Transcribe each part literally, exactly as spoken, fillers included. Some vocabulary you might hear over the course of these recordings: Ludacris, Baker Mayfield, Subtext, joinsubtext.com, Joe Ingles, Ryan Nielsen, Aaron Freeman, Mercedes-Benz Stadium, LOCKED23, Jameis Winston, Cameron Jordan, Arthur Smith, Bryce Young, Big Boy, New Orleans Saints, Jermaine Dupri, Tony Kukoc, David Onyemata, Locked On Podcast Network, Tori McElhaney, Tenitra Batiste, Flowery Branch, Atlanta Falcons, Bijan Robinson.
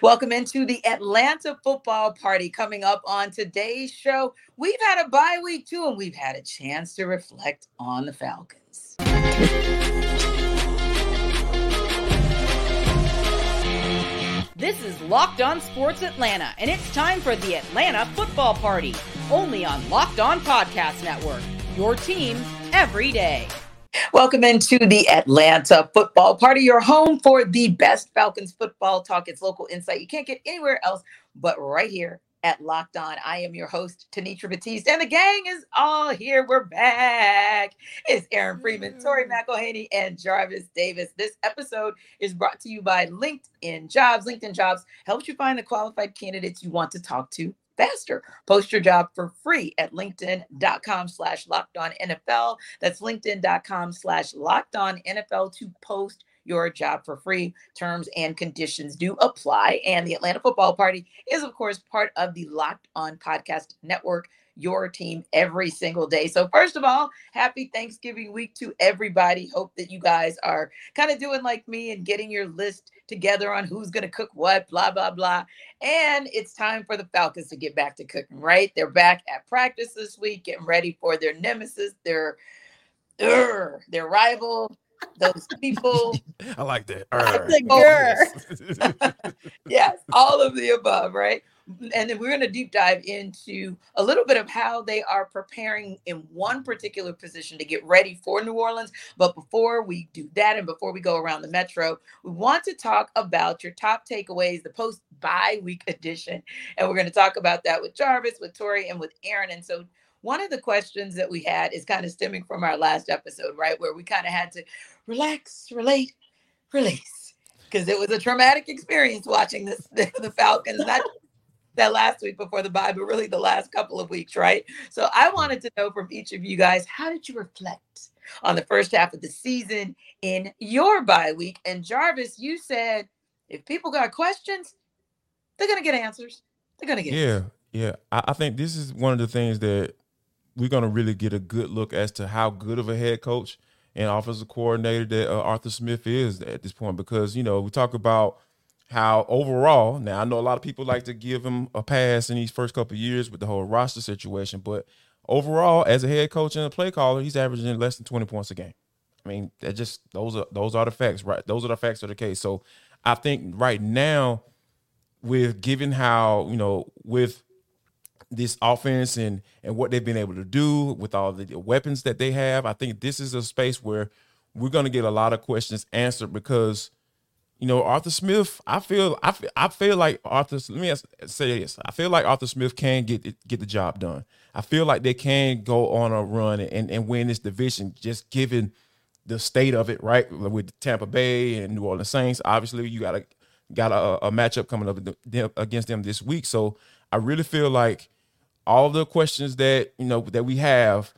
Welcome into the Atlanta football party. Coming up on today's show, we've had a bye week too, and we've had a chance to reflect on the Falcons. This is Locked On Sports Atlanta, and it's time for the Atlanta football party, only on Locked On Podcast Network, your team every day. Welcome into the Atlanta football party, your home for the best Falcons football talk. It's local insight you can't get anywhere else but right here at Locked On. I am your host, Tenitra Batiste, and the gang is all here. We're back. It's Aaron Freeman, Tori McElhaney, and Jarvis Davis. This episode is brought to you by LinkedIn Jobs. LinkedIn Jobs helps you find the qualified candidates you want to talk to faster. Post your job for free at LinkedIn dot com slash Locked On N F L. That's LinkedIn dot com slash Locked On N F L to post your job for free. Terms and conditions do apply. And the Atlanta football party is, of course, part of the Locked On Podcast Network, your team every single day. So first of all, happy Thanksgiving week to everybody. Hope that you guys are kind of doing like me and getting your list together on who's going to cook what, blah, blah, blah. And it's time for the Falcons to get back to cooking, right? They're back at practice this week, getting ready for their nemesis, their, their, their rival, those people. I like that. Uh, oh, yes, all of the above, right? And then we're going to deep dive into a little bit of how they are preparing in one particular position to get ready for New Orleans. But before we do that, and before we go around the Metro, we want to talk about your top takeaways, the post-bye week edition. And we're going to talk about that with Jarvis, with Tori, and with Aaron. And so one of the questions that we had is kind of stemming from our last episode, right, where we kind of had to relax, relate, release, because it was a traumatic experience watching this, the, the Falcons. Not that last week before the bye, but really the last couple of weeks, right? So I wanted to know from each of you guys, how did you reflect on the first half of the season in your bye week? And Jarvis, you said if people got questions, they're going to get answers. They're going to get yeah, answers. Yeah, I, I think this is one of the things that we're going to really get a good look as to how good of a head coach and offensive coordinator that uh, Arthur Smith is at this point, because, you know, we talk about how overall, now I know a lot of people like to give him a pass in these first couple of years with the whole roster situation, but overall, as a head coach and a play caller, he's averaging less than twenty points a game. I mean, that just those are those are the facts, right? Those are the facts of the case. So I think right now, with given how, you know, with this offense and and what they've been able to do with all the weapons that they have, I think this is a space where we're going to get a lot of questions answered, because you know, Arthur Smith, I feel, I feel, I feel like Arthur. Let me ask, say this: I feel like Arthur Smith can get get the job done. I feel like they can go on a run and and win this division, just given the state of it, right? With Tampa Bay and New Orleans Saints, obviously, you got a got a, a matchup coming up against them this week. So I really feel like all the questions that you know that we have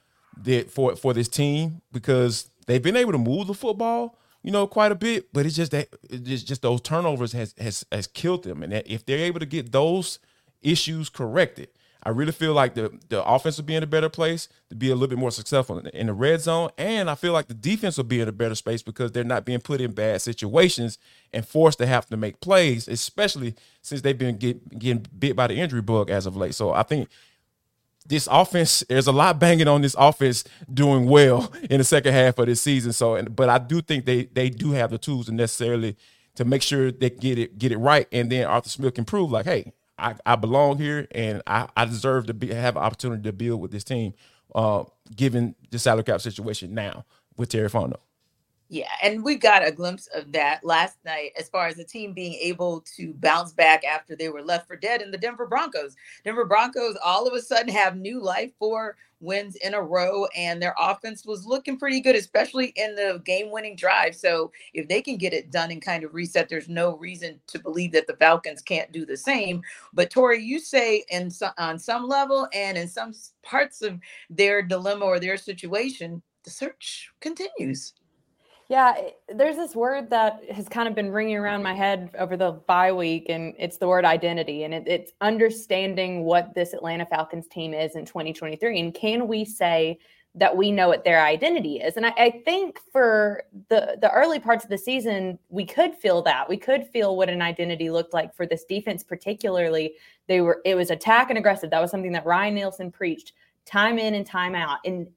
that for for this team, because they've been able to move the football, you know, quite a bit, but it's just that it's just those turnovers has has has killed them. And if they're able to get those issues corrected, I really feel like the the offense will be in a better place to be a little bit more successful in the, in the red zone, and I feel like the defense will be in a better space because they're not being put in bad situations and forced to have to make plays, especially since they've been get, getting bit by the injury bug as of late. So I think this offense, there's a lot banging on this offense doing well in the second half of this season. So, and, but I do think they they do have the tools necessarily to make sure they get it get it right, and then Arthur Smith can prove like, hey, I, I belong here, and I, I deserve to be, have an opportunity to build with this team, uh, given the salary cap situation now with Terry Fontenot. Yeah, and we got a glimpse of that last night as far as the team being able to bounce back after they were left for dead in the Denver Broncos. Denver Broncos all of a sudden have new life, for wins in a row, and their offense was looking pretty good, especially in the game-winning drive. So if they can get it done and kind of reset, there's no reason to believe that the Falcons can't do the same. But Tori, you say in so, on some level and in some parts of their dilemma or their situation, the search continues. Yeah, there's this word that has kind of been ringing around my head over the bye week, and it's the word identity. And it, it's understanding what this Atlanta Falcons team is in twenty twenty-three. And can we say that we know what their identity is. And I, I think for the, the early parts of the season, we could feel that. We could feel what an identity looked like for this defense, particularly. They were it was attack and aggressive. That was something that Ryan Nielsen preached time in and time out. And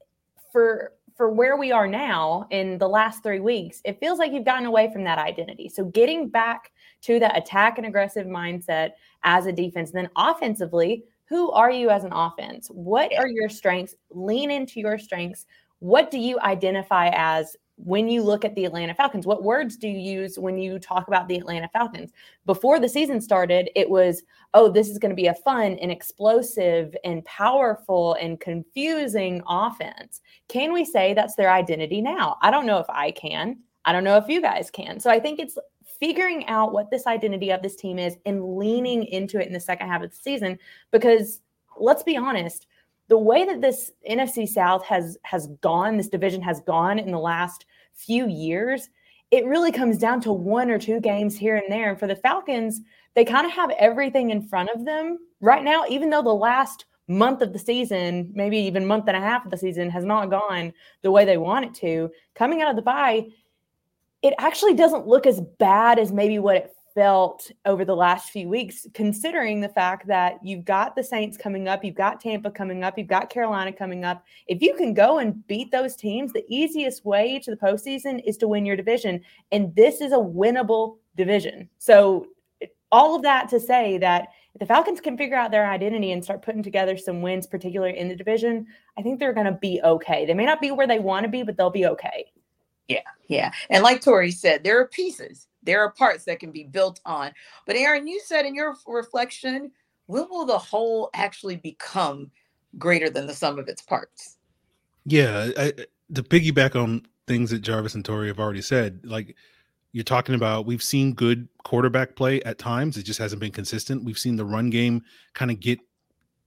for for where we are now in the last three weeks, it feels like you've gotten away from that identity. So getting back to that attack and aggressive mindset as a defense, then offensively, who are you as an offense? What are your strengths? Lean into your strengths. What do you identify as when you look at the Atlanta Falcons? What words do you use when you talk about the Atlanta Falcons? Before the season started, it was, oh, this is going to be a fun and explosive and powerful and confusing offense. Can we say that's their identity now? I don't know if I can. I don't know if you guys can. So I think it's figuring out what this identity of this team is and leaning into it in the second half of the season, because let's be honest, the way that this N F C South has, has gone, this division has gone in the last few years, it really comes down to one or two games here and there. And for the Falcons, they kind of have everything in front of them right now, even though the last month of the season, maybe even month and a half of the season, has not gone the way they want it to. Coming out of the bye, it actually doesn't look as bad as maybe what it felt over the last few weeks, considering the fact that you've got the Saints coming up, you've got Tampa coming up, you've got Carolina coming up. If you can go and beat those teams, the easiest way to the postseason is to win your division. And this is a winnable division. So all of that to say that if the Falcons can figure out their identity and start putting together some wins, particularly in the division, I think they're going to be okay. They may not be where they want to be, but they'll be okay. Yeah, yeah. And like Tori said, there are pieces, there are parts that can be built on. But Aaron, you said in your reflection, when will the whole actually become greater than the sum of its parts? Yeah, I, to piggyback on things that Jarvis and Tori have already said, like you're talking about, we've seen good quarterback play at times. It just hasn't been consistent. We've seen the run game kind of get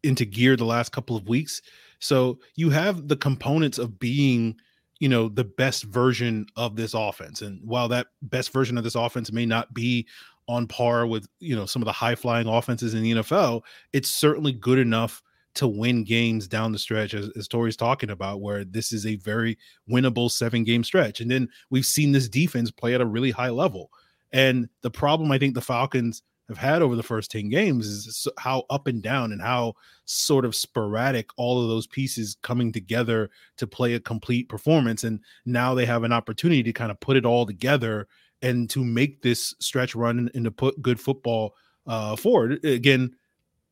into gear the last couple of weeks. So you have the components of being, you know, the best version of this offense. And while that best version of this offense may not be on par with, you know, some of the high flying offenses in the N F L, it's certainly good enough to win games down the stretch, as, as Tori's talking about, where this is a very winnable seven game stretch. And then we've seen this defense play at a really high level. And the problem I think the Falcons have had over the first ten games is how up and down and how sort of sporadic all of those pieces coming together to play a complete performance. And now they have an opportunity to kind of put it all together and to make this stretch run and to put good football uh, forward. Again,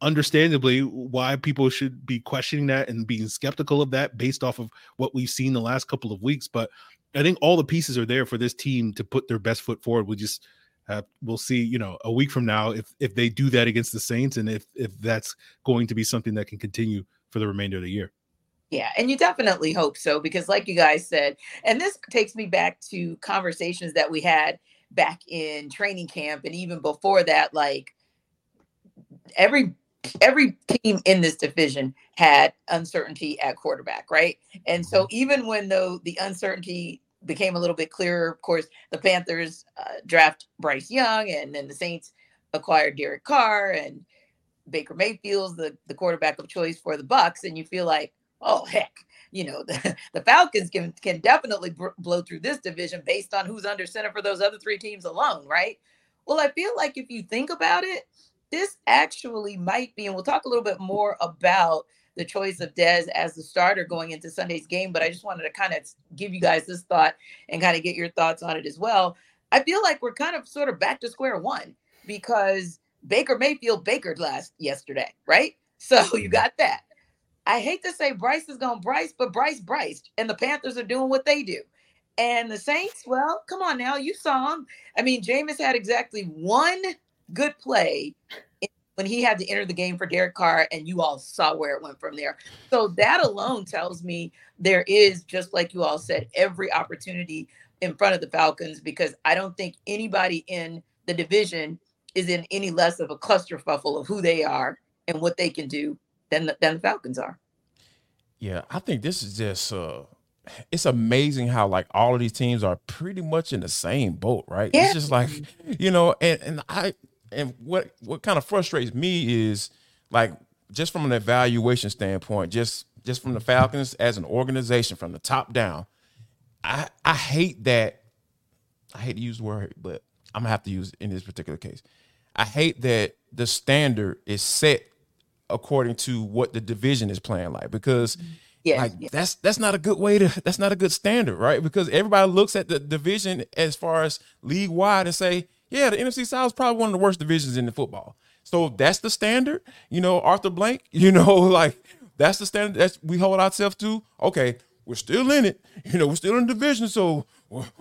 understandably, why people should be questioning that and being skeptical of that based off of what we've seen the last couple of weeks. But I think all the pieces are there for this team to put their best foot forward. We just, Uh, we'll see, you know, a week from now if if they do that against the Saints and if if that's going to be something that can continue for the remainder of the year. Yeah, and you definitely hope so, because like you guys said, and this takes me back to conversations that we had back in training camp and even before that, like every every team in this division had uncertainty at quarterback, right? And so even when though the uncertainty became a little bit clearer. Of course, the Panthers uh, draft Bryce Young, and then the Saints acquired Derek Carr, and Baker Mayfield's the, the quarterback of choice for the Bucs. And you feel like, oh, heck, you know, the, the Falcons can, can definitely br- blow through this division based on who's under center for those other three teams alone, right? Well, I feel like if you think about it, this actually might be, and we'll talk a little bit more about the choice of Dez as the starter going into Sunday's game, but I just wanted to kind of give you guys this thought and kind of get your thoughts on it as well. I feel like we're kind of sort of back to square one because Baker Mayfield Bakered last yesterday, right? So you got that. I hate to say Bryce is going Bryce, but Bryce Bryced, and the Panthers are doing what they do. And the Saints, well, come on now, you saw them. I mean, Jameis had exactly one good play when he had to enter the game for Derek Carr, and you all saw where it went from there. So that alone tells me there is, just like you all said, every opportunity in front of the Falcons, because I don't think anybody in the division is in any less of a clusterfuffle of who they are and what they can do than the, than the Falcons are. Yeah, I think this is just uh, it's amazing how like all of these teams are pretty much in the same boat, right? Yeah. It's just like, you know, and, and I – And what, what kind of frustrates me is, like, just from an evaluation standpoint, just just from the Falcons as an organization from the top down. I I hate that. I hate to use the word, but I'm going to have to use it in this particular case. I hate that the standard is set according to what the division is playing like, because yeah, like, yeah. that's that's not a good way to that's not a good standard, right? Because everybody looks at the division as far as league wide and say, yeah, the N F C South is probably one of the worst divisions in the football. So that's the standard, you know, Arthur Blank, you know, like that's the standard that we hold ourselves to. Okay, we're still in it, you know, we're still in the division, so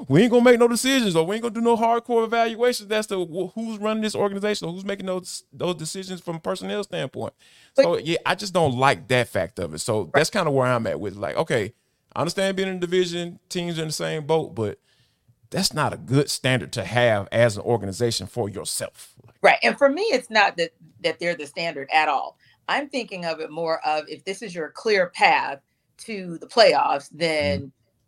we ain't gonna make no decisions, or we ain't gonna do no hardcore evaluations. That's the who's running this organization, or who's making those those decisions from a personnel standpoint. But, so yeah, I just don't like that fact of it. So that's kind of where I'm at with like, okay, I understand being in the division, teams are in the same boat, but that's not a good standard to have as an organization for yourself. Right, and for me, it's not that that they're the standard at all. I'm thinking of it more of if this is your clear path to the playoffs, then. Mm-hmm.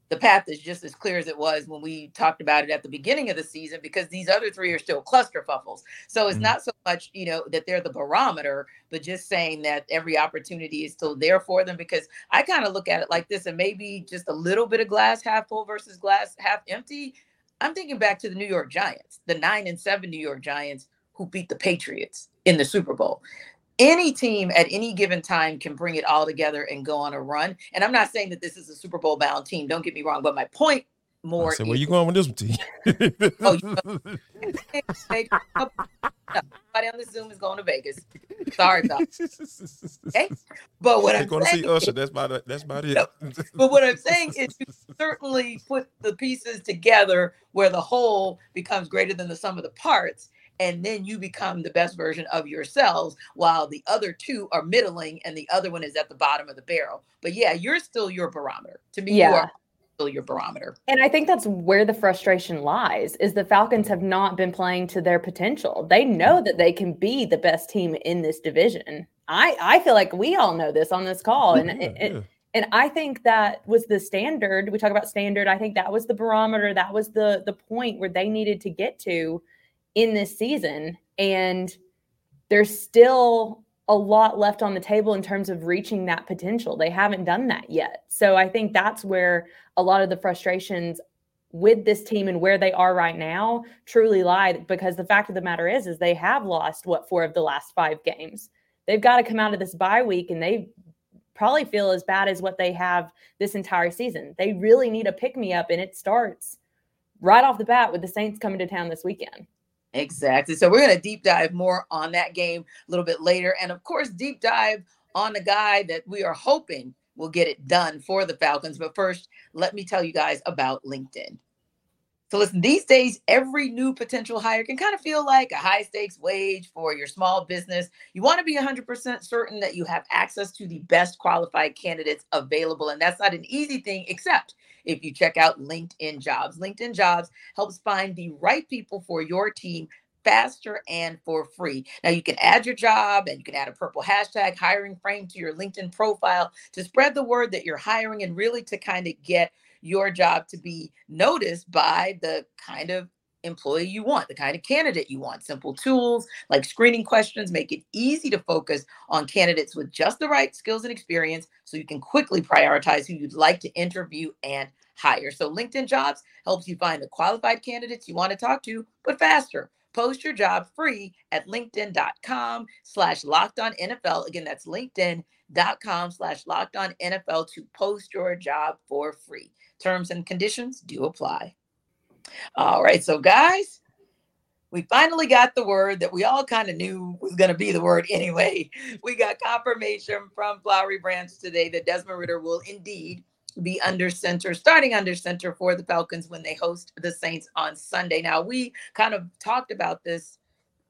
The path is just as clear as it was when we talked about it at the beginning of the season, because these other three are still clusterfuffles. So it's mm-hmm. not so much, you know, that they're the barometer, but just saying that every opportunity is still there for them, because I kind of look at it like this, and maybe just a little bit of glass half full versus glass half empty. I'm thinking back to the New York Giants, the nine and seven New York Giants who beat the Patriots in the Super Bowl. Any team at any given time can bring it all together and go on a run. And I'm not saying that this is a Super Bowl bound team. Don't get me wrong. But my point more I said, is. Where you going with this one, T? Oh, you know, somebody on the Zoom is going to Vegas. Sorry about that. Okay? But what They're I'm going saying to see Usher. That's about it. That's about it. But what I'm saying is you certainly put the pieces together where the whole becomes greater than the sum of the parts. And then you become the best version of yourselves, while the other two are middling and the other one is at the bottom of the barrel. But yeah, you're still your barometer. To me, yeah. you are still your barometer. And I think that's where the frustration lies, is the Falcons have not been playing to their potential. They know that they can be the best team in this division. I, I feel like we all know this on this call. And yeah, it, yeah. and I think that was the standard. We talk about standard. I think that was the barometer. That was the the point where they needed to get to in this season, and there's still a lot left on the table in terms of reaching that potential. They haven't done that yet. So I think that's where a lot of the frustrations with this team and where they are right now truly lie, because the fact of the matter is, is they have lost what four of the last five games. They've got to come out of this bye week and they probably feel as bad as what they have this entire season. They really need a pick me up, and it starts right off the bat with the Saints coming to town this weekend. Exactly. So we're going to deep dive more on that game a little bit later. And of course, deep dive on the guy that we are hoping will get it done for the Falcons. But first, let me tell you guys about LinkedIn. So listen, these days, every new potential hire can kind of feel like a high stakes wage for your small business. You want to be one hundred percent certain that you have access to the best qualified candidates available. And that's not an easy thing, except if you check out LinkedIn Jobs. LinkedIn Jobs helps find the right people for your team faster and for free. Now you can add your job, and you can add a purple hashtag hiring frame to your LinkedIn profile to spread the word that you're hiring, and really to kind of get your job to be noticed by the kind of employee you want, the kind of candidate you want. Simple tools like screening questions make it easy to focus on candidates with just the right skills and experience, so you can quickly prioritize who you'd like to interview and hire. So LinkedIn Jobs helps you find the qualified candidates you want to talk to, but faster. Post your job free at linkedin.com slash locked on NFL. Again, that's linkedin.com slash locked on NFL to post your job for free. Terms and conditions do apply. All right. So guys, we finally got the word that we all kind of knew was going to be the word anyway. We got confirmation from Flowery Branch today that Desmond Ridder will indeed be under center, starting under center for the Falcons when they host the Saints on Sunday. Now, we kind of talked about this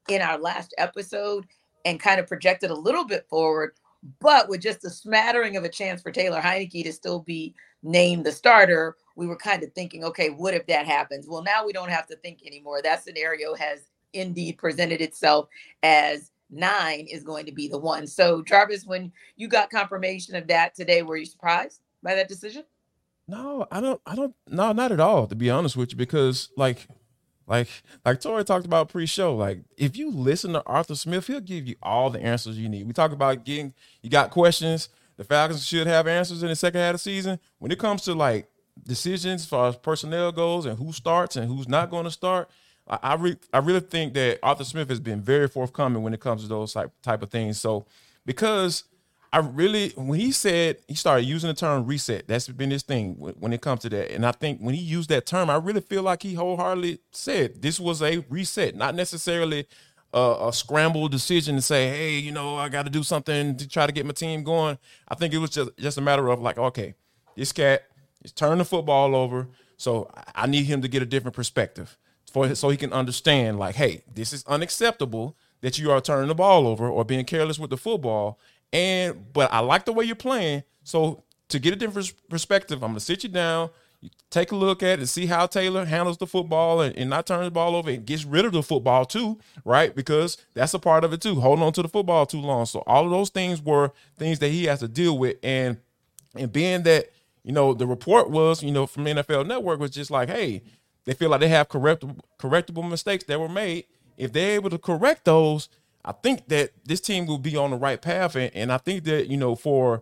in our last episode and kind of projected a little bit forward, but with just a smattering of a chance for Taylor Heinicke to still be named the starter, we were kind of thinking, okay, what if that happens? Well, now we don't have to think anymore. That scenario has indeed presented itself as nine is going to be the one. So, Jarvis, when you got confirmation of that today, were you surprised by that decision? No, I don't, I don't, no, not at all, to be honest with you, because like, like, like Tori talked about pre-show, like if you listen to Arthur Smith, he'll give you all the answers you need. We talk about getting, you got questions, the Falcons should have answers in the second half of the season. When it comes to, like, decisions as far as personnel goes and who starts and who's not going to start, I I, re- I really think that Arthur Smith has been very forthcoming when it comes to those type, type of things. So because I really, when he said, he started using the term reset, that's been his thing when, when it comes to that. And I think when he used that term, I really feel like he wholeheartedly said this was a reset, not necessarily a, a scramble decision to say, hey, you know, I got to do something to try to get my team going. I think it was just, just a matter of like, okay, this cat is turning the football over, so I need him to get a different perspective for so he can understand like, hey, this is unacceptable that you are turning the ball over or being careless with the football. And but I like the way you're playing. So to get a different perspective, I'm going to sit you down, you take a look at it, and see how Taylor handles the football and, and not turning the ball over and gets rid of the football too, right? Because that's a part of it too, holding on to the football too long. So all of those things were things that he has to deal with. And and being that, you know, the report was, you know, from N F L Network was just like, hey, they feel like they have correct, correctable mistakes that were made. If they're able to correct those, I think that this team will be on the right path. And, and I think that, you know, for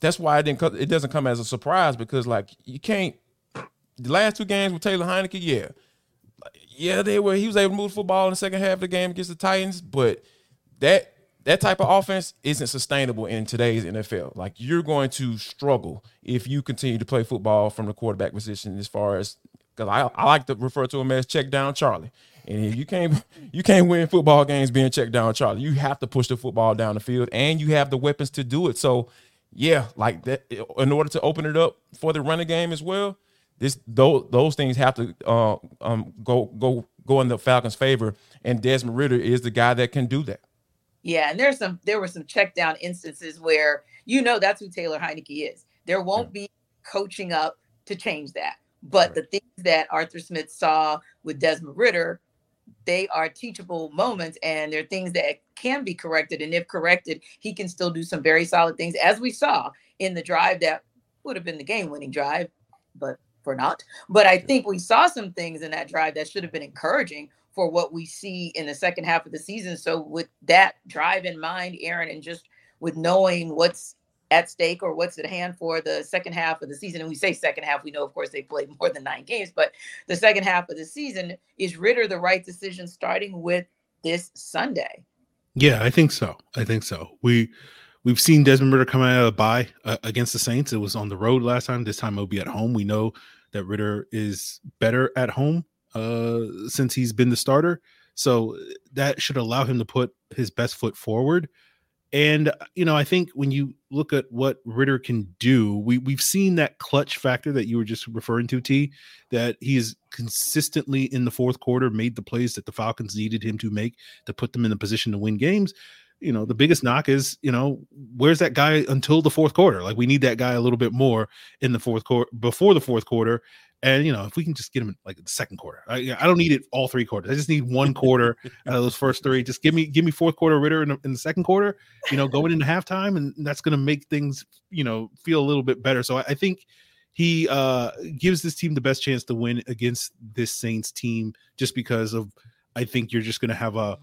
that's why it, didn't, it doesn't come as a surprise, because, like, you can't – the last two games with Taylor Heinicke, yeah. Yeah, they were. He was able to move the football in the second half of the game against the Titans, but that that type of offense isn't sustainable in today's N F L. Like, you're going to struggle if you continue to play football from the quarterback position as far as – because I, I like to refer to him as check down Charlie. And if you can't, you can't win football games being checked down, Charlie. You have to push the football down the field, and you have the weapons to do it. So, yeah, like that. In order to open it up for the running game as well, this those those things have to uh, um, go go go in the Falcons' favor. And Desmond Ridder is the guy that can do that. Yeah, and there's some there were some check down instances where, you know, that's who Taylor Heinicke is. There won't be coaching up to change that. But right. The things that Arthur Smith saw with Desmond Ridder, they are teachable moments, and they're things that can be corrected. And if corrected, he can still do some very solid things, as we saw in the drive that would have been the game-winning drive, but for not. But I think we saw some things in that drive that should have been encouraging for what we see in the second half of the season. So with that drive in mind, Aaron, and just with knowing what's at stake or what's at hand for the second half of the season. And we say second half, we know, of course, they played more than nine games, but the second half of the season, is Ridder the right decision starting with this Sunday? Yeah, I think so. I think so. We, we've seen Desmond Ridder come out of the bye uh, against the Saints. It was on the road last time. This time it'll be at home. We know that Ridder is better at home uh, since he's been the starter. So that should allow him to put his best foot forward. And, you know, I think when you look at what Ridder can do, we, we've seen that clutch factor that you were just referring to, T, that he is consistently in the fourth quarter, made the plays that the Falcons needed him to make to put them in the position to win games. You know, the biggest knock is, you know, where's that guy until the fourth quarter? Like, we need that guy a little bit more in the fourth quarter, before the fourth quarter. And, you know, if we can just get him in, like, the second quarter, I, I don't need it all three quarters. I just need one quarter out of those first three. Just give me, give me fourth quarter Ridder in the, in the second quarter, you know, going into halftime. And that's going to make things, you know, feel a little bit better. So I, I think he uh, gives this team the best chance to win against this Saints team, just because of, I think you're just going to have a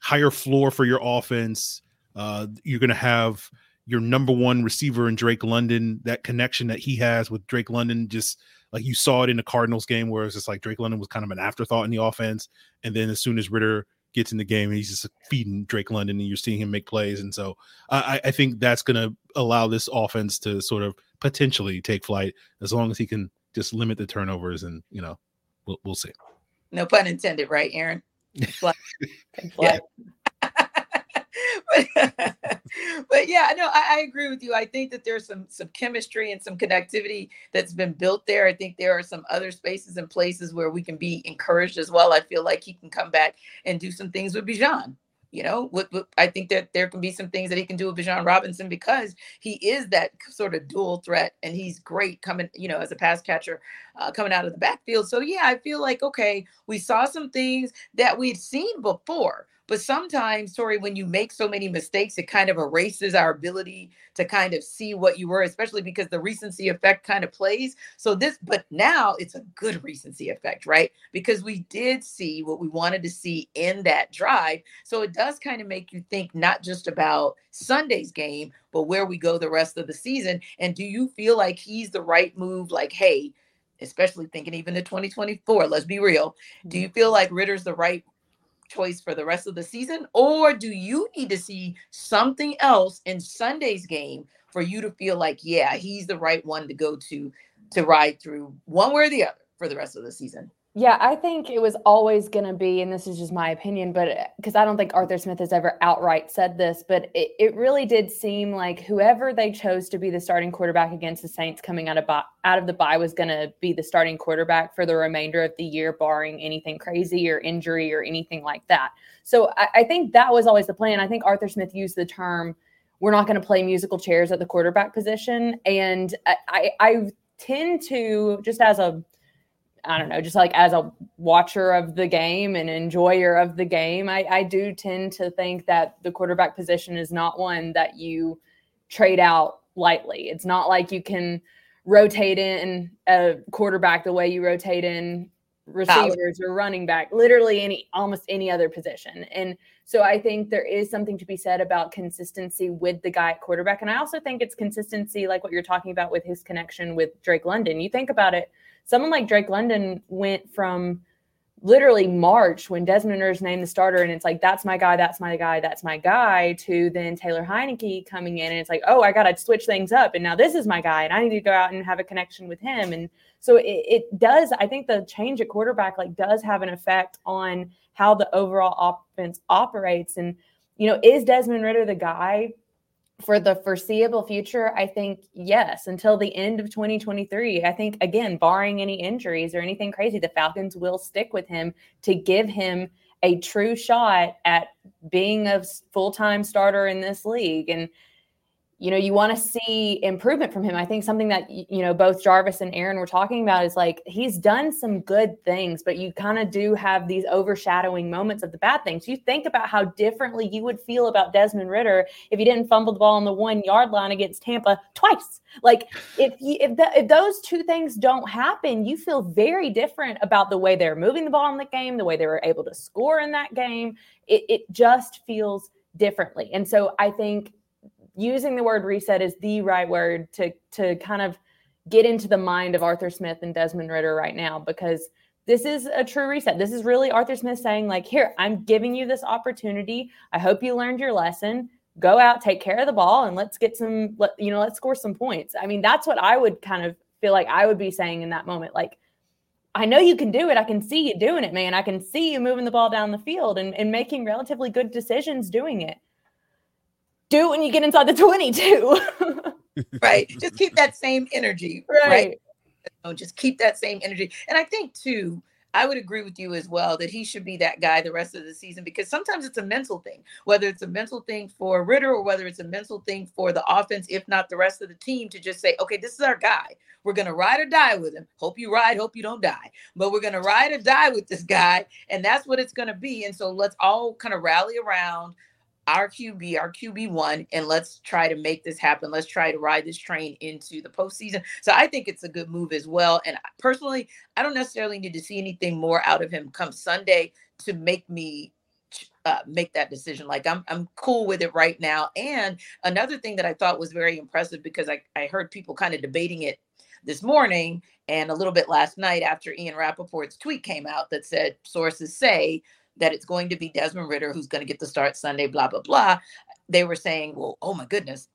higher floor for your offense. Uh, you're going to have your number one receiver in Drake London, that connection that he has with Drake London, just like you saw it in the Cardinals game, where it's just like Drake London was kind of an afterthought in the offense. And then as soon as Ridder gets in the game, he's just feeding Drake London and you're seeing him make plays. And so I, I think that's going to allow this offense to sort of potentially take flight, as long as he can just limit the turnovers. And, you know, we'll, we'll see. No pun intended, right, Aaron? But, but, but yeah, no, I, I agree with you. I think that there's some some chemistry and some connectivity that's been built there. I think there are some other spaces and places where we can be encouraged as well. I feel like he can come back and do some things with Bijan. You know, with, with, I think that there can be some things that he can do with Bijan Robinson, because he is that sort of dual threat, and he's great coming, you know, as a pass catcher uh, coming out of the backfield. So, yeah, I feel like, okay, we saw some things that we'd seen before, But sometimes, Tori, when you make so many mistakes, it kind of erases our ability to kind of see what you were, especially because the recency effect kind of plays. So this, but now it's a good recency effect, right? Because we did see what we wanted to see in that drive. So it does kind of make you think not just about Sunday's game, but where we go the rest of the season. And do you feel like he's the right move? Like, hey, especially thinking even to twenty twenty-four, let's be real. Do you feel like Ridder's the right choice for the rest of the season, or do you need to see something else in Sunday's game for you to feel like, yeah, he's the right one to go to, to ride through one way or the other for the rest of the season? Yeah, I think it was always going to be, and this is just my opinion, but because I don't think Arthur Smith has ever outright said this, but it, it really did seem like whoever they chose to be the starting quarterback against the Saints coming out of bye, out of the bye was going to be the starting quarterback for the remainder of the year, barring anything crazy or injury or anything like that. So I, I think that was always the plan. I think Arthur Smith used the term, we're not going to play musical chairs at the quarterback position. And I, I, I tend to, just as a I don't know, just like as a watcher of the game and enjoyer of the game, I, I do tend to think that the quarterback position is not one that you trade out lightly. It's not like you can rotate in a quarterback the way you rotate in receivers or running back, literally any, almost any other position. And so I think there is something to be said about consistency with the guy at quarterback. And I also think it's consistency, like what you're talking about with his connection with Drake London. You think about it, someone like Drake London went from literally March when Desmond Ridder is named the starter and it's like, that's my guy, that's my guy, that's my guy, to then Taylor Heinicke coming in and it's like, oh, I got to switch things up and now this is my guy and I need to go out and have a connection with him. And so it, it does, I think the change at quarterback like does have an effect on how the overall offense operates. And, you know, is Desmond Ridder the guy for the foreseeable future? I think yes, until the end of twenty twenty-three. I think, again, barring any injuries or anything crazy, the Falcons will stick with him to give him a true shot at being a full-time starter in this league. And, you know, you want to see improvement from him. I think something that, you know, both Jarvis and Aaron were talking about is like, he's done some good things, but you kind of do have these overshadowing moments of the bad things. You think about how differently you would feel about Desmond Ridder if he didn't fumble the ball on the one yard line against Tampa twice. Like if you, if, the, if those two things don't happen, you feel very different about the way they're moving the ball in the game, the way they were able to score in that game. It, it just feels differently. And so I think using the word reset is the right word to to kind of get into the mind of Arthur Smith and Desmond Ridder right now, because this is a true reset. This is really Arthur Smith saying like, here, I'm giving you this opportunity. I hope you learned your lesson. Go out, take care of the ball, and let's get some, let, you know, let's score some points. I mean, that's what I would kind of feel like I would be saying in that moment. Like, I know you can do it. I can see you doing it, man. I can see you moving the ball down the field and, and making relatively good decisions doing it. Do when you get inside the twenty-two. Right. Just keep that same energy. Right. right? No, just keep that same energy. And I think, too, I would agree with you as well that he should be that guy the rest of the season, because sometimes it's a mental thing, whether it's a mental thing for Ridder or whether it's a mental thing for the offense, if not the rest of the team, to just say, okay, this is our guy. We're going to ride or die with him. Hope you ride, hope you don't die. But we're going to ride or die with this guy, and that's what it's going to be. And so let's all kind of rally around our Q B, our Q B one, and let's try to make this happen. Let's try to ride this train into the postseason. So I think it's a good move as well. And personally, I don't necessarily need to see anything more out of him come Sunday to make me uh, make that decision. Like I'm, I'm cool with it right now. And another thing that I thought was very impressive, because I, I heard people kind of debating it this morning and a little bit last night after Ian Rappaport's tweet came out that said, sources say that it's going to be Desmond Ridder who's going to get the start Sunday, blah, blah, blah. They were saying, well, oh my goodness,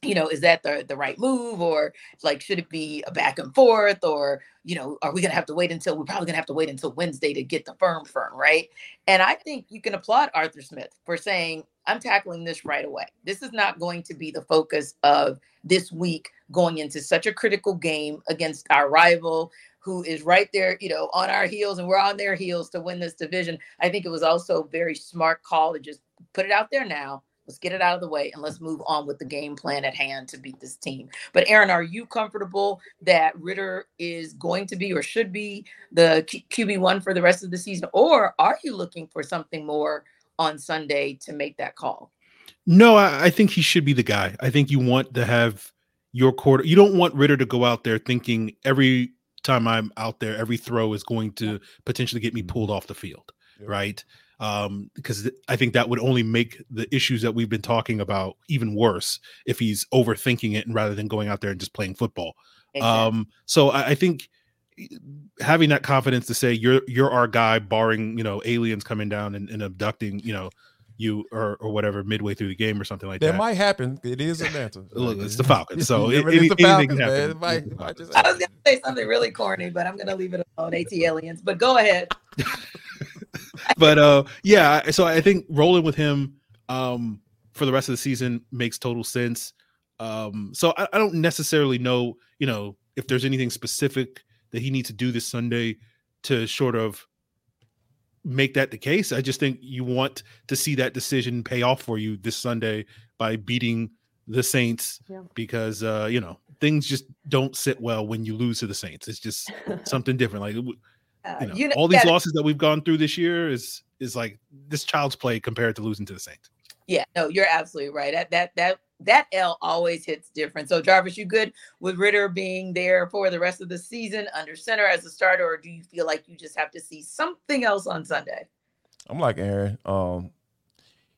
you know, is that the, the right move? Or like, should it be a back and forth? Or, you know, are we going to have to wait until, we're probably going to have to wait until Wednesday to get the firm firm, right? And I think you can applaud Arthur Smith for saying, I'm tackling this right away. This is not going to be the focus of this week going into such a critical game against our rival, who is right there, you know, on our heels, and we're on their heels to win this division. I think it was also a very smart call to just put it out there now. Let's get it out of the way and let's move on with the game plan at hand to beat this team. But Aaron, are you comfortable that Ridder is going to be or should be the Q B one for the rest of the season? Or are you looking for something more on Sunday to make that call. No, I, I think he should be the guy. I think you want to have your quarter. You don't want Ridder to go out there thinking every time I'm out there, every throw is going to potentially get me pulled off the field. Yeah. Right. Um, because th- I think that would only make the issues that we've been talking about even worse if he's overthinking it and rather than going out there and just playing football. Exactly. Um, so I, I think having that confidence to say you're, you're our guy, barring, you know, aliens coming down and, and abducting, you know, you or, or whatever midway through the game or something like that. That might happen. It is Atlanta. Look, it's the Falcons. So it, it's the Falcons, man. It might, it might just I was going to say something really corny, but I'm going to leave it alone. AT aliens, but go ahead. But uh, yeah, so I think rolling with him um, for the rest of the season makes total sense. Um, so I, I don't necessarily know, you know, if there's anything specific that he needs to do this Sunday to sort of make that the case. I just think you want to see that decision pay off for you this Sunday by beating the Saints yeah. because, uh, you know, things just don't sit well when you lose to the Saints. It's just something different. Like, you know, uh, you know, all these yeah, losses that we've gone through this year is is like this child's play compared to losing to the Saints. Yeah, no, you're absolutely right. That that that that L always hits different. So, Jarvis, you good with Ridder being there for the rest of the season under center as a starter, or do you feel like you just have to see something else on Sunday? I'm like Aaron. Um,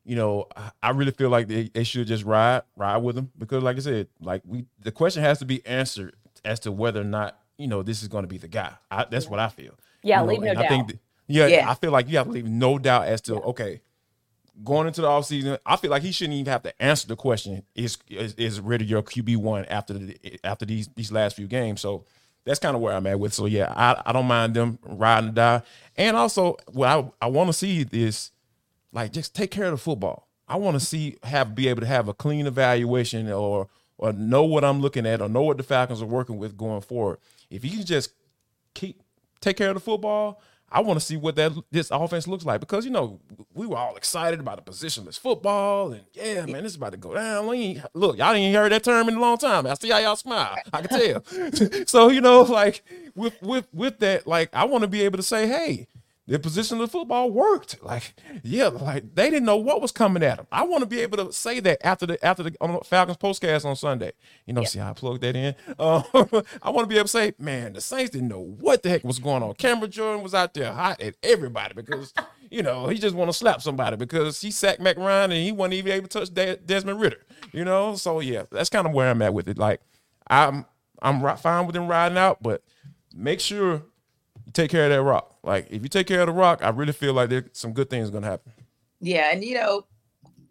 you know, I really feel like they, they should just ride ride with him because, like I said, like we the question has to be answered as to whether or not, you know, this is going to be the guy. I, that's what I feel. Yeah, you know, leave no doubt. I think that, yeah, yeah, I feel like you have to leave no doubt as to, yeah. okay, going into the offseason, I feel like he shouldn't even have to answer the question, is is, is Ridder your Q B one after the, after these these last few games? So that's kind of where I'm at with. So, yeah, I, I don't mind them riding or die. And also, what I, I want to see is, like, just take care of the football. I want to see have be able to have a clean evaluation or or know what I'm looking at or know what the Falcons are working with going forward. If you can just keep – take care of the football. I want to see what that this offense looks like because, you know, we were all excited about the positionless football and, yeah, man, this is about to go down. Look, y'all ain't heard that term in a long time. I see how y'all smile. I can tell. So, you know, like with with with that, like I want to be able to say, hey, the positionless football worked. Like, yeah, like they didn't know what was coming at them. I want to be able to say that after the after the on Falcons postcast on Sunday. You know, yeah. see how I plugged that in. Uh, I want to be able to say, man, the Saints didn't know what the heck was going on. Cameron Jordan was out there hot at everybody because, you know, he just want to slap somebody because he sacked Mac Ryan and he wasn't even able to touch De- Desmond Ridder. You know, so yeah, that's kind of where I'm at with it. Like, I'm I'm fine with him riding out, but make sure you take care of that rock. Like, if you take care of the rock, I really feel like there's some good things going to happen. Yeah, and, you know,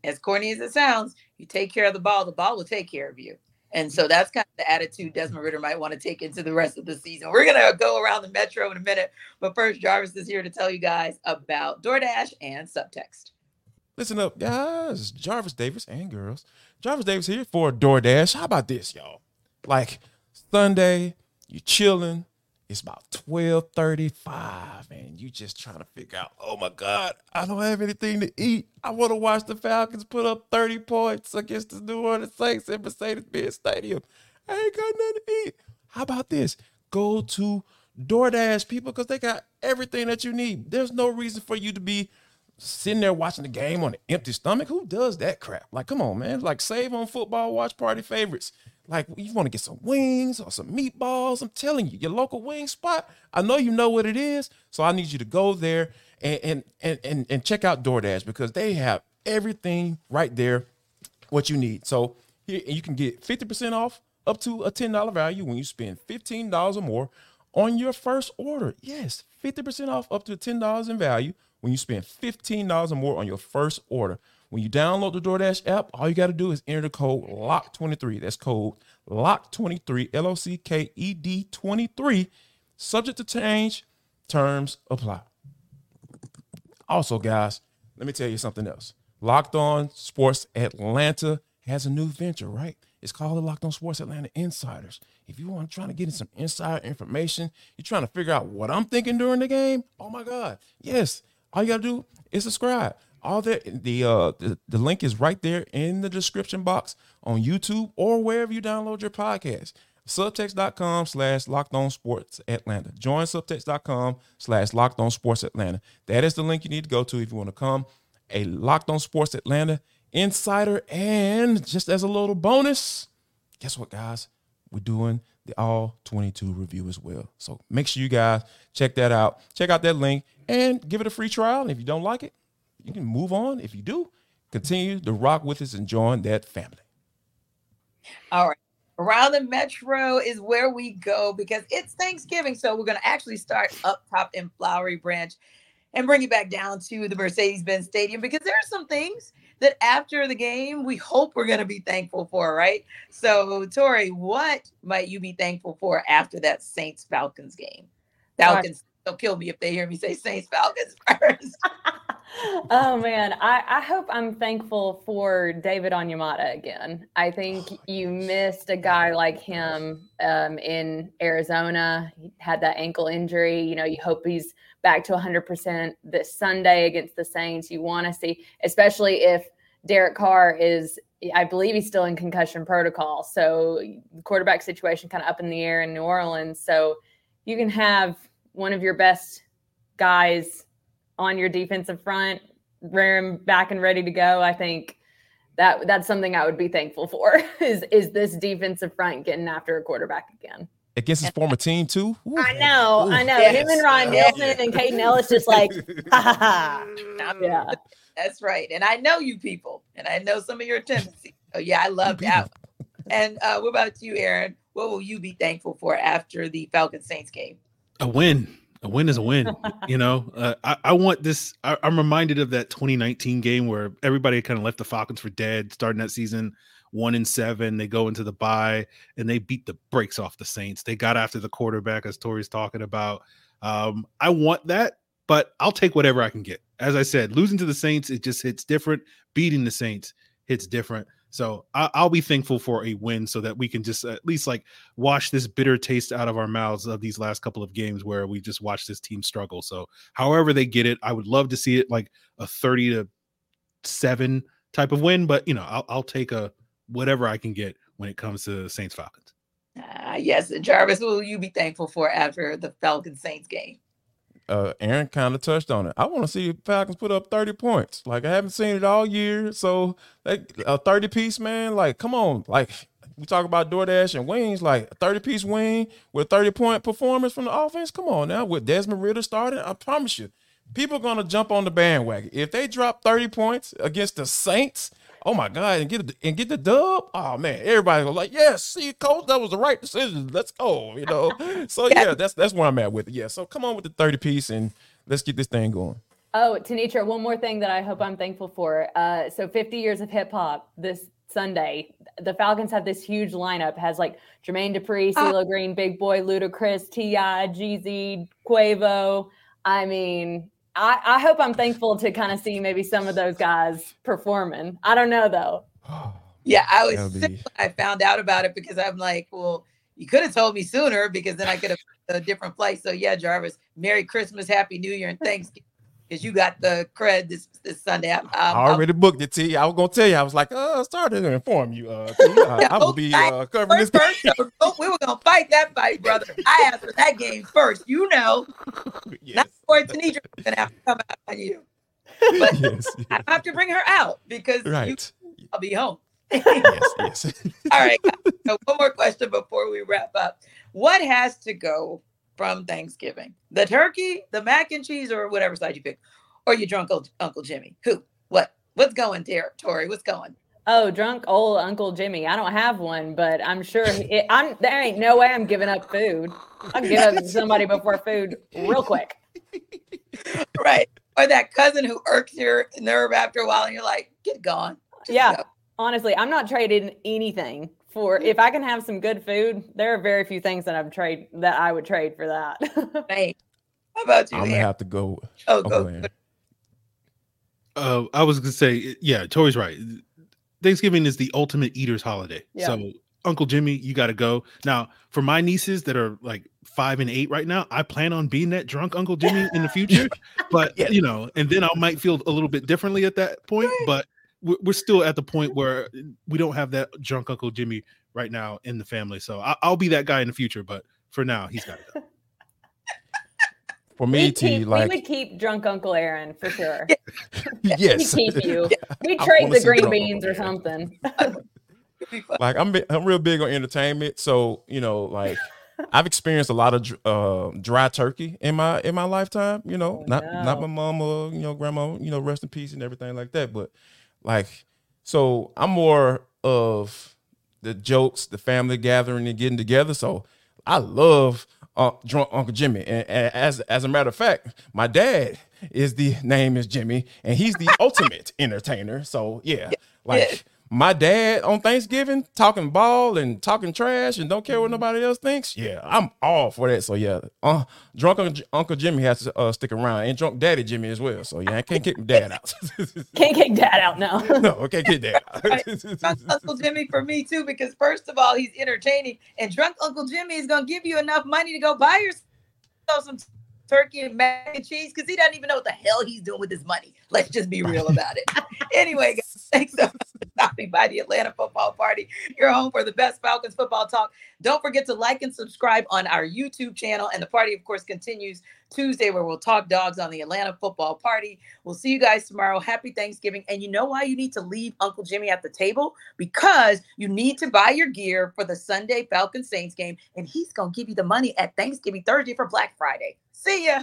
as corny as it sounds, you take care of the ball, the ball will take care of you. And so that's kind of the attitude Desmond Ridder might want to take into the rest of the season. We're going to go around the metro in a minute, but first, Jarvis is here to tell you guys about DoorDash and Subtext. Listen up, guys. Jarvis Davis and girls. Jarvis Davis here for DoorDash. How about this, y'all? Like, Sunday, you chilling. It's about twelve thirty-five, and you just trying to figure out, oh, my God, I don't have anything to eat. I want to watch the Falcons put up thirty points against the New Orleans Saints at Mercedes-Benz Stadium. I ain't got nothing to eat. How about this? Go to DoorDash, people, because they got everything that you need. There's no reason for you to be sitting there watching the game on an empty stomach. Who does that crap? Like, come on, man. Like, save on football, watch party favorites. Like, you want to get some wings or some meatballs. I'm telling you, your local wing spot, I know you know what it is. So I need you to go there and and and and check out DoorDash because they have everything right there, what you need. So here you can get fifty percent off up to a ten dollars value when you spend fifteen dollars or more on your first order. Yes, fifty percent off up to ten dollars in value when you spend fifteen dollars or more on your first order. When you download the DoorDash app, all you got to do is enter the code L O C K twenty-three. That's code L O C K twenty-three, L O C K E D twenty-three. Subject to change, terms apply. Also, guys, let me tell you something else. Locked On Sports Atlanta has a new venture, right? It's called the Locked On Sports Atlanta Insiders. If you want trying to get in some insider information, you're trying to figure out what I'm thinking during the game. Oh, my God. Yes. All you got to do is subscribe. All the the, uh, the the link is right there in the description box on YouTube or wherever you download your podcast. Subtext.com slash Locked On Sports Atlanta. Join Subtext.com slash Locked On Sports Atlanta. That is the link you need to go to if you want to come a Locked On Sports Atlanta insider. And just as a little bonus, guess what, guys? We're doing the All twenty-two review as well. So make sure you guys check that out. Check out that link and give it a free trial. And if you don't like it, you can move on. If you do, continue to rock with us and join that family. All right. Around the Metro is where we go because it's Thanksgiving. So we're going to actually start up top in Flowery Branch and bring it back down to the Mercedes-Benz Stadium because there are some things that after the game, we hope we're going to be thankful for, right? So, Tori, what might you be thankful for after that Saints-Falcons game? Falcons, they'll kill me if they hear me say Saints-Falcons first. Oh, man. I, I hope I'm thankful for David Onyemata again. I think you missed a guy like him um, in Arizona. He had that ankle injury. You know, you hope he's back to one hundred percent this Sunday against the Saints. You want to see, especially if Derek Carr is, I believe he's still in concussion protocol. So the quarterback situation kind of up in the air in New Orleans. So you can have one of your best guys on your defensive front, rearing back and ready to go. I think that that's something I would be thankful for is, is this defensive front getting after a quarterback again. Against his former team, too? Ooh, I know, ooh, I know. Yes. Him and Ryan Nielsen oh, yeah. and Kaden Ellis just like, ha, ha, ha. Yeah. That's right. And I know you people, and I know some of your tendencies. Oh, yeah, I love that one. And uh, what about you, Aaron? What will you be thankful for after the Falcons-Saints game? A win. A win is a win. You know, uh, I, I want this. I, I'm reminded of that twenty nineteen game where everybody kind of left the Falcons for dead starting that season. One and seven, they go into the bye and they beat the brakes off the Saints. They got after the quarterback, as Tori's talking about. Um, I want that, but I'll take whatever I can get. As I said, losing to the Saints, it just hits different. Beating the Saints hits different. So I- I'll be thankful for a win so that we can just at least like wash this bitter taste out of our mouths of these last couple of games where we just watched this team struggle. So however they get it, I would love to see it like a thirty to seven type of win, but you know, I'll, I'll take a, whatever I can get when it comes to Saints Falcons. Uh, yes. Jarvis, what will you be thankful for after the Falcons Saints game? Uh, Aaron kind of touched on it. I want to see Falcons put up thirty points. Like I haven't seen it all year. So like a thirty piece, man, like, come on. Like we talk about DoorDash and wings, like a thirty piece wing with thirty point performance from the offense. Come on now with Desmond Ridder starting. I promise you people are going to jump on the bandwagon. If they drop thirty points against the Saints, oh my God, and get and get the dub. Oh man, everybody's gonna like, yes, see, coach, that was the right decision. Let's go, you know. So yeah, that's that's where I'm at with it. Yeah. So come on with the thirty piece and let's get this thing going. Oh, Tenitra, one more thing that I hope I'm thankful for. Uh, so fifty years of hip hop this Sunday. The Falcons have this huge lineup, has like Jermaine Dupri, CeeLo uh, Green, Big Boy, Ludacris, T I, Jeezy, Quavo. I mean, I, I hope I'm thankful to kind of see maybe some of those guys performing. I don't know, though. Yeah, I was sick when I found out about it because I'm like, well, you could have told me sooner because then I could have a different place. So, yeah, Jarvis, Merry Christmas, Happy New Year, and Thanksgiving because you got the cred this, this Sunday. I'm, I'm, I already I'm, booked it, T. I was going to tell you. I was like, uh, sorry to inform you, uh, T. I, I will be uh, covering this game. So we were going to fight that fight, brother. I asked for that game first, you know. Yes. Not for Tenitra is going to have to come out on you. But yes, yes. I have to bring her out because right. you, I'll be home. Yes, yes. All right. So one more question before we wrap up. What has to go from Thanksgiving? The turkey, the mac and cheese, or whatever side you pick, or your drunk old Uncle Jimmy? Who? What? What's going there, Tori? What's going? Oh, drunk old Uncle Jimmy. I don't have one, but I'm sure it, I'm. There ain't no way I'm giving up food. I'll give up to somebody before food, real quick. Right, or that cousin who irks your nerve after a while, and you're like, get gone. Just yeah, go. Honestly, I'm not trading anything. For if I can have some good food, there are very few things that I'm trade that I would trade for that. Hey, how about you? I'm gonna have to go. Oh, go. Uh, I was gonna say, yeah, Tori's right. Thanksgiving is the ultimate eater's holiday. Yeah. So Uncle Jimmy, you got to go. Now, for my nieces that are like five and eight right now, I plan on being that drunk Uncle Jimmy in the future. But you know, and then I might feel a little bit differently at that point. But we're still at the point where we don't have that drunk Uncle Jimmy right now in the family. So I'll be that guy in the future, but for now, he's got to go. for me we'd to keep, like, we would keep drunk Uncle Aaron for sure. Yes, we keep you. We trade the green beans or something. Like I'm, I'm real big on entertainment, so you know, like I've experienced a lot of uh, dry turkey in my in my lifetime. You know, not no. not my mom or you know grandma. You know, rest in peace and everything like that. But like, so I'm more of the jokes, the family gathering and getting together. So I love uh, drunk Uncle Jimmy, and, and as as a matter of fact, my dad is the name is Jimmy, and he's the ultimate entertainer. So yeah, like. Yeah. My dad on Thanksgiving talking ball and talking trash and don't care what nobody else thinks. Yeah, I'm all for that. So yeah, uh, drunk Uncle, Uncle Jimmy has to uh, stick around, and drunk Daddy Jimmy as well. So yeah, I can't kick Dad out. Can't kick Dad out now. No, I can't kick Dad out. Drunk Uncle Jimmy for me too, because first of all, he's entertaining, and drunk Uncle Jimmy is gonna give you enough money to go buy yourself some turkey and mac and cheese, because he doesn't even know what the hell he's doing with his money. Let's just be real about it. Anyway, guys, thanks so much for stopping by the Atlanta Football Party. You're home for the best Falcons football talk. Don't forget to like and subscribe on our YouTube channel. And the party, of course, continues Tuesday, where we'll talk dogs on the Atlanta Football Party. We'll see you guys tomorrow. Happy Thanksgiving. And you know why you need to leave Uncle Jimmy at the table? Because you need to buy your gear for the Sunday Falcons Saints game. And he's going to give you the money at Thanksgiving Thursday for Black Friday. See ya.